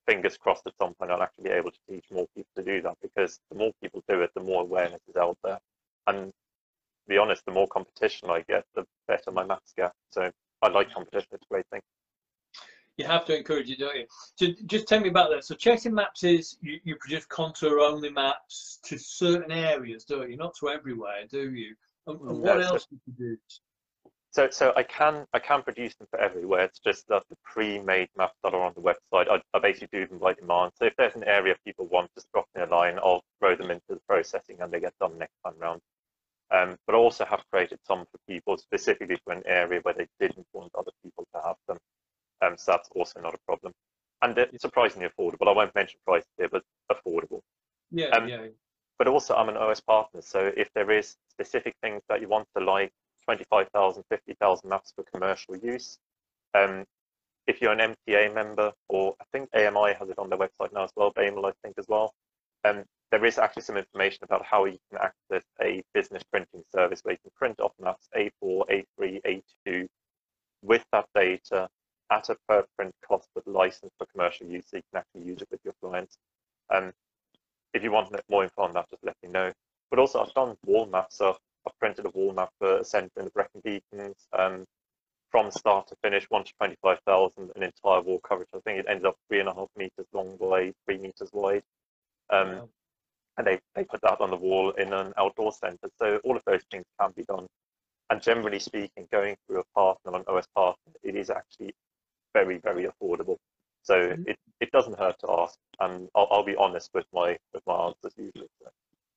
fingers crossed, at some point I'll actually be able to teach more people to do that, because the more people do it, the more awareness is out there. And to be honest, the more competition I get, the better my maps get. So I like competition, it's a great thing. You have to encourage it, don't you? So just tell me about that. So Chasing Maps is, you produce contour-only maps to certain areas, don't you? Not to everywhere, do you? And what else do you produce? So I can produce them for everywhere. It's just that the pre-made maps that are on the website, I basically do them by demand. So if there's an area people want, just drop me a line, I'll throw them into the processing and they get done next time round. But I also have created some for people specifically for an area where they didn't want other people to have them. So that's also not a problem. And they're surprisingly affordable. I won't mention price here, but affordable. Yeah, But also I'm an OS partner. So if there is specific things that you want to, like 25,000, 50,000 maps for commercial use, if you're an MTA member, or I think AMI has it on their website now as well, BAMEL I think as well, there is actually some information about how you can access a business printing service where you can print off maps A4, A3, A2 with that data at a per print cost with license for commercial use, so you can actually use it with your clients. If you want more info on that, just let me know. But also I've done wall maps, so I've printed a wall map for a centre in the Brecon Beacons from start to finish, 1 to 25,000, an entire wall coverage. I think it ended up 3.5 metres long by 3 metres wide. and they put that on the wall in an outdoor centre. So all of those things can be done. And generally speaking, going through a partner, an OS partner, it is actually very, very affordable. So it doesn't hurt to ask, and I'll be honest with my answers usually. So.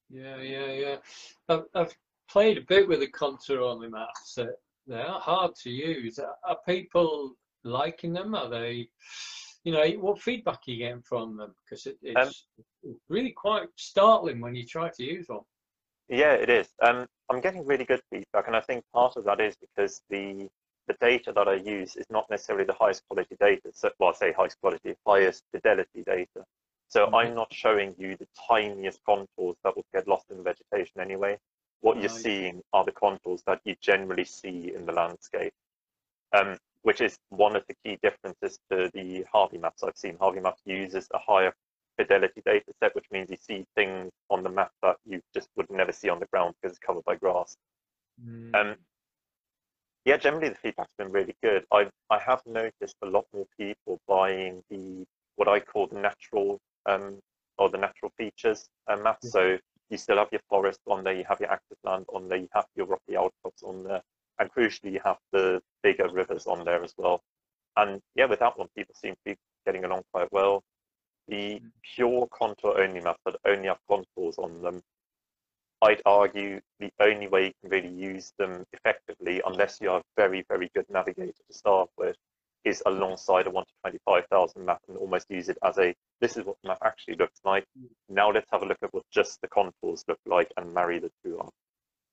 Yeah. I've played a bit with the contour-only maps. They are hard to use. Are people liking them? Are they, you know, what feedback are you getting from them? Because it's really quite startling when you try to use one. Yeah, it is. I'm getting really good feedback, and I think part of that is because the data that I use is not necessarily the highest quality data. So, well, I say highest quality, highest fidelity data. So I'm not showing you the tiniest contours that will get lost in vegetation anyway. What you're seeing are the contours that you generally see in the landscape, which is one of the key differences to the Harvey Maps I've seen. Harvey Maps uses a higher fidelity data set, which means you see things on the map that you just would never see on the ground because it's covered by grass. Yeah, generally the feedback's been really good. I have noticed a lot more people buying the what I call the natural or the natural features maps. So you still have your forest on there, you have your active land on there, you have your rocky outcrops on there, and crucially you have the bigger rivers on there as well. And yeah, with that one, people seem to be getting along quite well. The pure contour-only maps that only have contours on them, I'd argue the only way you can really use them effectively, unless you are a very, very good navigator to start with, is alongside a 1:25,000 map and almost use it as a, this is what the map actually looks like. Now let's have a look at what just the contours look like and marry the two up.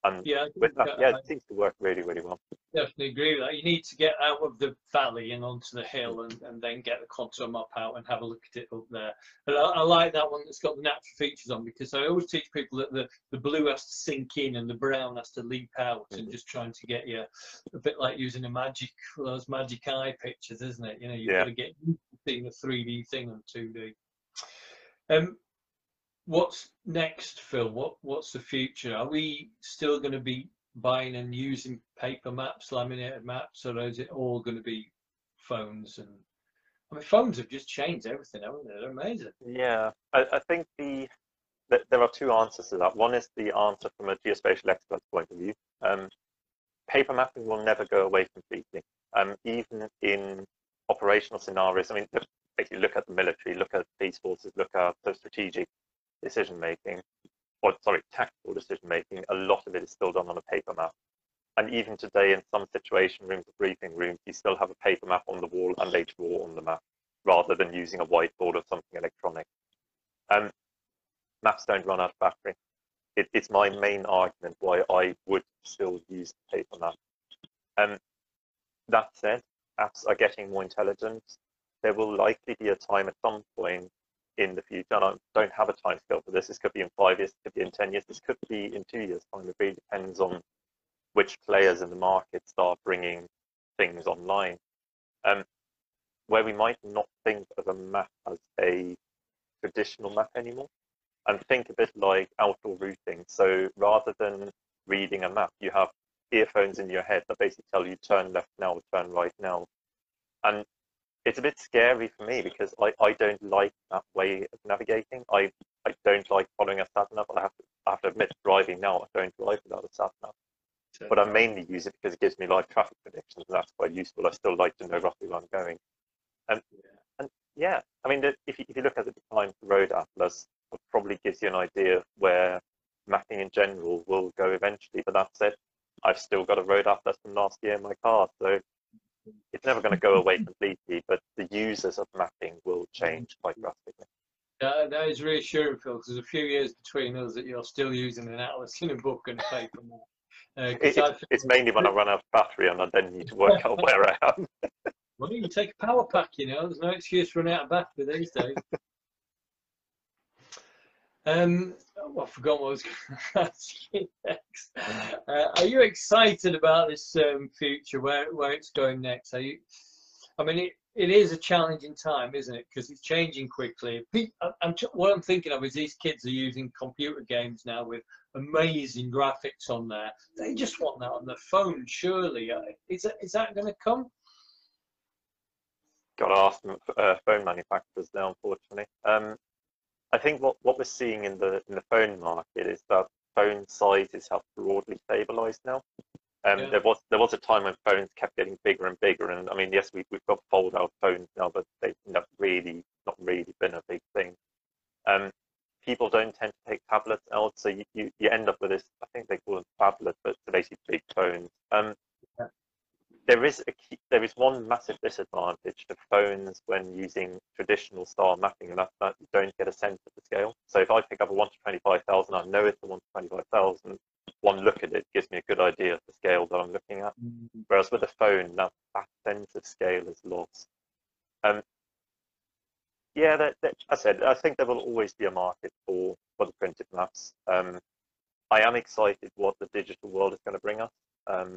And yeah, with that, yeah, it seems to work really, really well. Definitely agree with that. You need to get out of the valley and onto the hill, and then get the contour map out and have a look at it up there. But I like that one that's got the natural features on, because I always teach people that the blue has to sink in and the brown has to leap out, and just trying to get you a bit like using a those magic eye pictures, isn't it? You know, you've got to get used to seeing a 3D thing on 2D. What's next, Phil? What's the future? Are we still going to be buying and using paper maps, laminated maps, or is it all going to be phones? And I mean, phones have just changed everything, haven't they? They're amazing. Yeah, I think there are two answers to that. One is the answer from a geospatial expert's point of view. Paper mapping will never go away completely, even in operational scenarios. I mean, basically look at the military, look at police forces, look at the strategic decision making, or sorry, tactical decision making. A lot of it is still done on a paper map, and even today in some situation rooms or briefing rooms you still have a paper map on the wall and they draw on the map rather than using a whiteboard or something electronic. Maps don't run out of battery. It's my main argument why I would still use the paper map. That said, apps are getting more intelligent. There will likely be a time at some point in the future, and I don't have a time scale for this. This could be in 5 years, this could be in 10 years, this could be in 2 years' time. It really depends on which players in the market start bringing things online. Where we might not think of a map as a traditional map anymore, and think a bit like outdoor routing. So rather than reading a map, you have earphones in your head that basically tell you turn left now or turn right now. And it's a bit scary for me because I don't like that way of navigating. I don't like following a sat nav. I have to admit, driving now, I don't drive without a sat nav. Sure. But I mainly use it because it gives me live traffic predictions, and that's quite useful. I still like to know roughly where I'm going. And yeah, I mean, if you look at the Decline Road Atlas, it probably gives you an idea of where mapping in general will go eventually. But that said, I've still got a road atlas from last year in my car, so it's never going to go away completely, but the users of mapping will change quite drastically. That is reassuring, Phil, because there's a few years between us that you're still using an atlas in a book and a paper map. It's mainly when I run out of battery and I then need to work out where I am. Well, you take a power pack, you know, there's no excuse for running out of battery these days. I forgot what I was going to ask you next. Are you excited about this future, where it's going next? Are you? I mean, it is a challenging time, isn't it? Because it's changing quickly. What I'm thinking of is these kids are using computer games now with amazing graphics on there. They just want that on their phone, surely. Is that going to come? Got to ask phone manufacturers now, unfortunately. I think what we're seeing in the phone market is that phone sizes have broadly stabilised now. There was a time when phones kept getting bigger and bigger, and I mean, yes, we've got fold out phones now, but they've not really been a big thing. People don't tend to take tablets out, so you end up with this, I think they call them phablets, but they're basically big phones. There is one massive disadvantage to phones when using traditional style mapping, and that's that you don't get a sense of the scale. So if I pick up a 1 to 25,000, I know it's a 1 to 25,000. One look at it gives me a good idea of the scale that I'm looking at. Whereas with a phone, that sense of scale is lost. I think there will always be a market for the printed maps. I am excited what the digital world is going to bring us.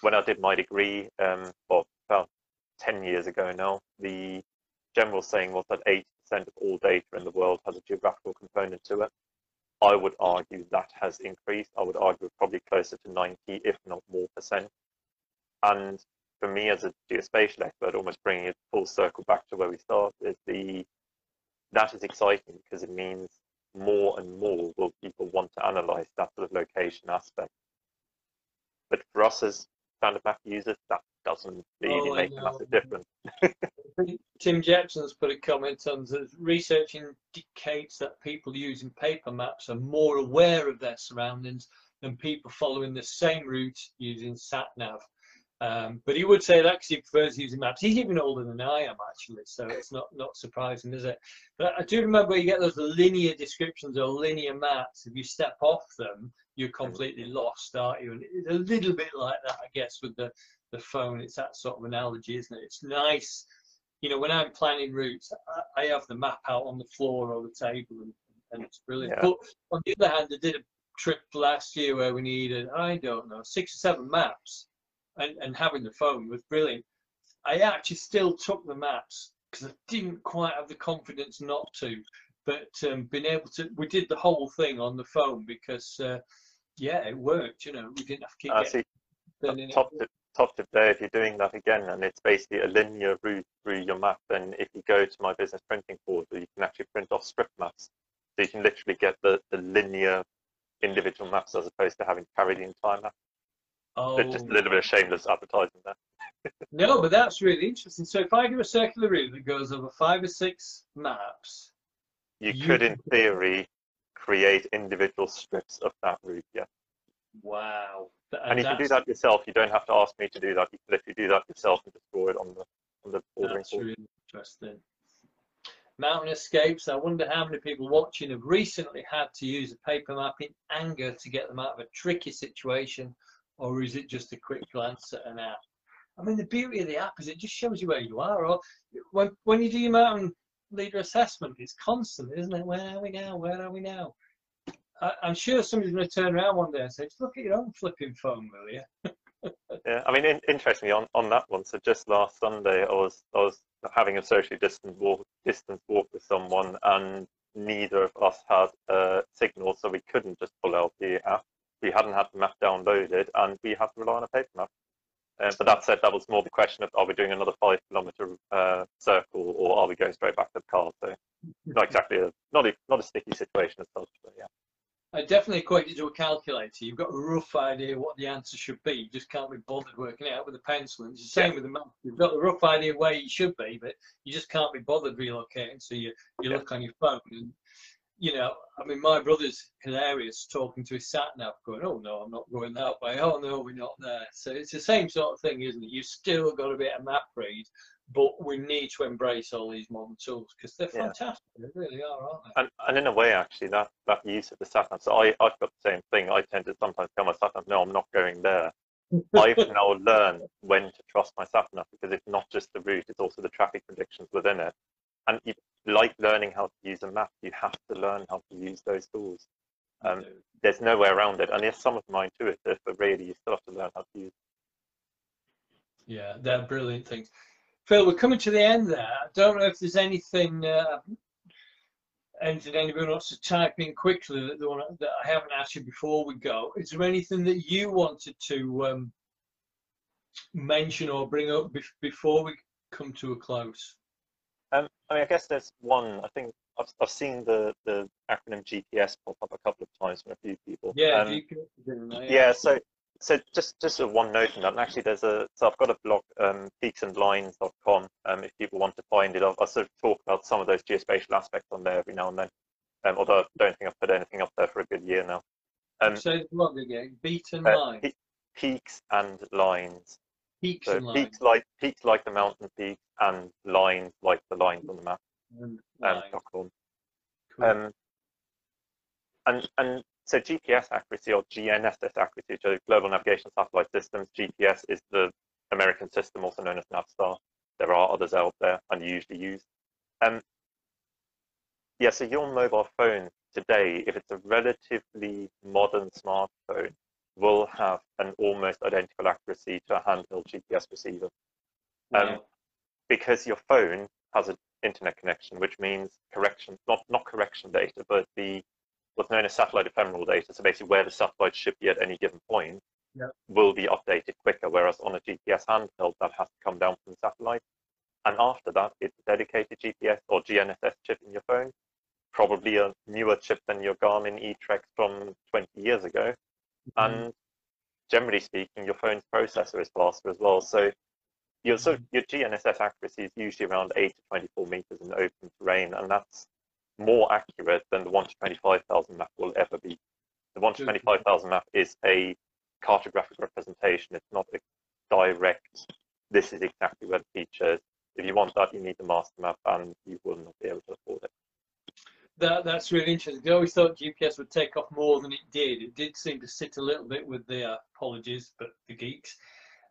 When I did my degree, about 10 years ago now, the general saying was that 80% of all data in the world has a geographical component to it. I would argue that has increased. I would argue probably closer to 90, if not more %. And for me as a geospatial expert, almost bringing it full circle back to where we started, that is exciting because it means more and more will people want to analyse that sort of location aspect. But for us as standard map users, that doesn't really make a massive difference. Tim Jackson's put a comment on that research indicates that people using paper maps are more aware of their surroundings than people following the same route using sat nav. But he would say that because he prefers using maps. He's even older than I am, actually, so it's not surprising, is it? But I do remember you get those linear descriptions or linear maps. If you step off them, you're completely lost, aren't you? And it's a little bit like that, I guess, with the phone. It's that sort of analogy, isn't it? It's nice. You know, when I'm planning routes, I have the map out on the floor or the table, and it's brilliant. Yeah. But on the other hand, I did a trip last year where we needed, I don't know, 6 or 7 maps. And having the phone was brilliant. I actually still took the maps because I didn't quite have the confidence not to, but being able to, we did the whole thing on the phone because it worked, you know, we didn't have to keep getting top tip there. If you're doing that again, and it's basically a linear route through your map, then if you go to my business printing portal, you can actually print off strip maps, so you can literally get the linear individual maps as opposed to having to carry the entire map. Oh. So just a little bit of shameless advertising there. No, but that's really interesting. So if I do a circular route that goes over 5 or 6 maps, you could in theory create individual strips of that route. Yeah. Wow. And you can do that yourself. You don't have to ask me to do that. You can literally do that yourself and just draw it on the ordering. That's board. Really interesting. Mountain escapes. I wonder how many people watching have recently had to use a paper map in anger to get them out of a tricky situation. Or is it just a quick glance at an app? I mean, the beauty of the app is it just shows you where you are. Or when you do your mountain leader assessment, it's constant, isn't it? Where are we now? Where are we now? I'm sure somebody's going to turn around one day and say, just look at your own flipping phone, will you? Yeah, I mean, interestingly, on that one, so just last Sunday, I was having a socially distant walk with someone, and neither of us had a signal, so we couldn't just pull out the app. We hadn't had the map downloaded, and we had to rely on a paper map. But that said, that was more the question of, are we doing another 5-kilometre circle, or are we going straight back to the car? So not exactly not a sticky situation as such, but yeah. I definitely equate it to a calculator. You've got a rough idea what the answer should be. You just can't be bothered working it out with a pencil. And it's the same with the map. You've got a rough idea where you should be, but you just can't be bothered relocating. So you look on your phone. And, you know, I mean, my brother's hilarious talking to his sat-nav going, oh no, I'm not going that way, oh no, we're not there. So it's the same sort of thing, isn't it? You've still got a bit of map read, but we need to embrace all these modern tools because they're fantastic. They really are, aren't they? And in a way, actually, that use of the sat-nav, so I've got the same thing. I tend to sometimes tell my sat-nav, no, I'm not going there. I've now learned when to trust my sat-nav, because it's not just the route, it's also the traffic predictions within it. And like learning how to use a map, you have to learn how to use those tools. There's no way around it. And yes, some of them are intuitive, but really you still have to learn how to use them. Yeah, they're brilliant things. Phil, we're coming to the end there. I don't know if there's anything anyone wants to type in quickly that I haven't asked you before we go. Is there anything that you wanted to mention or bring up before we come to a close? I mean, I guess there's one. I think I've seen the acronym GPS pop up a couple of times from a few people. Yeah, yeah. So just sort of one note on that. And actually, so I've got a blog, peaksandlines.com. If people want to find it, I'll sort of talk about some of those geospatial aspects on there every now and then. Although I don't think I've put anything up there for a good year now. So the blog again, Beat and Lines. Peaks and Lines. Peaks so and Lines. Peaks like the mountain peaks, and lines like the lines on the map. Cool. And so GPS accuracy, or GNSS accuracy, which are Global Navigation Satellite Systems. GPS is the American system, also known as Navstar. There are others out there, usually used. Yeah, so your mobile phone today, if it's a relatively modern smartphone, will have an almost identical accuracy to a handheld GPS receiver. Because your phone has an internet connection, which means not correction data, but what's known as satellite ephemeral data, so basically where the satellite should be at any given point, will be updated quicker, whereas on a GPS handheld, that has to come down from the satellite. And after that, it's a dedicated GPS or GNSS chip in your phone, probably a newer chip than your Garmin eTrex from 20 years ago. And generally speaking, your phone's processor is faster as well. So your GNSS accuracy is usually around 8 to 24 meters in open terrain, and that's more accurate than the 1 to 25,000 map will ever be. The 1 to 25,000 map is a cartographic representation. It's not a direct, this is exactly where the feature is. If you want that, you need the master map, and you will not be able to afford it. That's really interesting. I always thought GPS would take off more than it did. It did seem to sit a little bit with their apologies, but the geeks.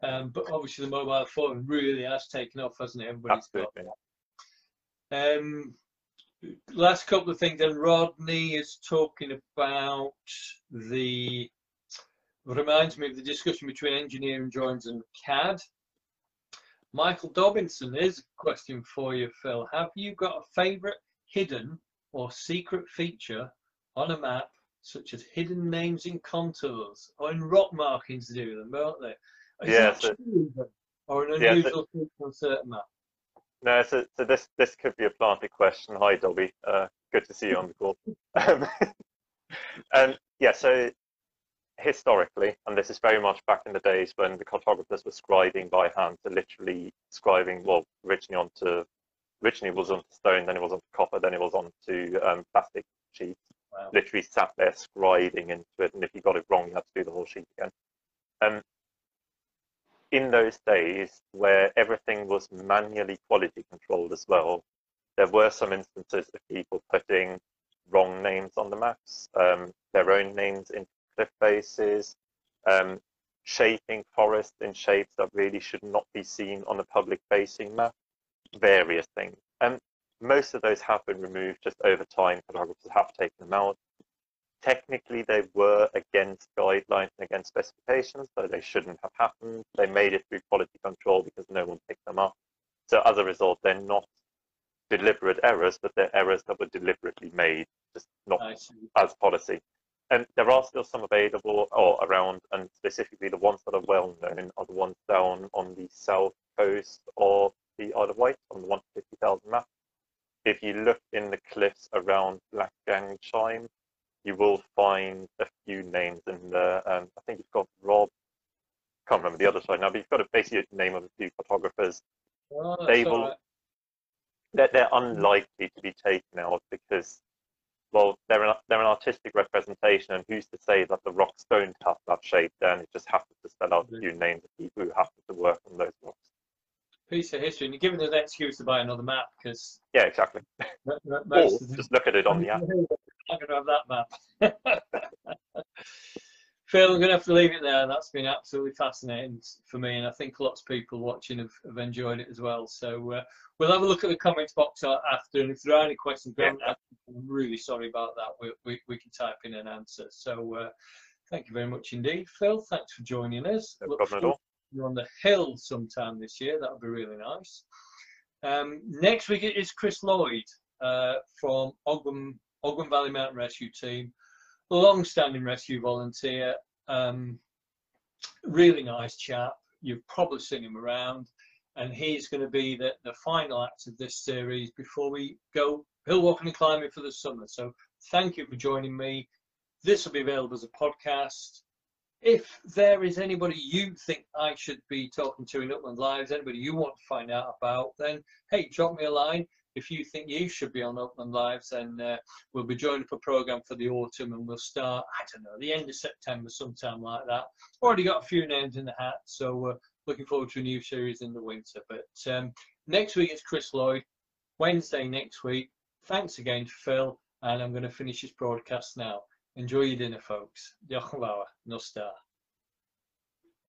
But obviously the mobile phone really has taken off, hasn't it? Everybody's Absolutely. Got it. Last couple of things, and Rodney is talking about the, what reminds me of the discussion between engineering drawings and CAD. Michael Dobinson, here's a question for you, Phil. Have you got a favourite hidden or secret feature on a map, such as hidden names in contours, or in rock markings to do with them, aren't they? Or an unusual feature on a certain map? No, so this could be a planted question. Hi, Dobby. Good to see you on the call. Yeah, so historically, and this is very much back in the days when the cartographers were scribing by hand, so literally scribing, well, originally it was onto stone, then it was onto copper, then it was onto plastic sheets. Wow. Literally sat there scribing into it, and if you got it wrong, you had to do the whole sheet again. In those days where everything was manually quality controlled as well, there were some instances of people putting wrong names on the maps, their own names in cliff faces, shaping forests in shapes that really should not be seen on a public facing map, various things. Most of those have been removed just over time. Photographers have taken them out. Technically, they were against guidelines and against specifications, so they shouldn't have happened. They made it through quality control because no one picked them up. So as a result, they're not deliberate errors, but they're errors that were deliberately made, just not as policy. And there are still some available or around, and specifically the ones that are well known are the ones down on the south coast of the Isle of Wight on the 1 to 50,000 map. If you look in the cliffs around Blackgang Chine, you will find a few names in there. I think you've got Rob, can't remember the other side now, but you've got a basic name of a few photographers. Oh, they will, they're unlikely to be taken out because, well, they're an artistic representation, and who's to say that the rocks don't have that shape there, and it just happens to spell out a few names of people who happen to work on those rocks. Piece of history, and you're giving us an excuse to buy another map because exactly. Most or just look at it on the app. I'm going to have that map. Phil, I'm going to have to leave it there. That's been absolutely fascinating for me, and I think lots of people watching have enjoyed it as well. So we'll have a look at the comments box after, and if there are any questions, I'm really sorry about that. We can type in an answer. So thank you very much indeed, Phil. Thanks for joining us. No problem at all. You're on the hill sometime this year. That would be really nice. Next week it is Chris Lloyd from Ogham Valley Mountain Rescue Team, long-standing rescue volunteer, really nice chap. You've probably seen him around. and he's going to be the final act of this series before we go hill walking and climbing for the summer. So thank you for joining me. This will be available as a podcast. If there is anybody you think I should be talking to in Upland Lives, anybody you want to find out about, then hey, drop me a line. If you think you should be on Upland Lives, then we'll be joining up a programme for the autumn, and we'll start, I don't know, the end of September, sometime like that. Already got a few names in the hat, so we're looking forward to a new series in the winter. But next week it's Chris Lloyd, Wednesday next week. Thanks again to Phil, and I'm going to finish this broadcast now. Enjoy your dinner, folks. Diolch yn fawr. Navstar.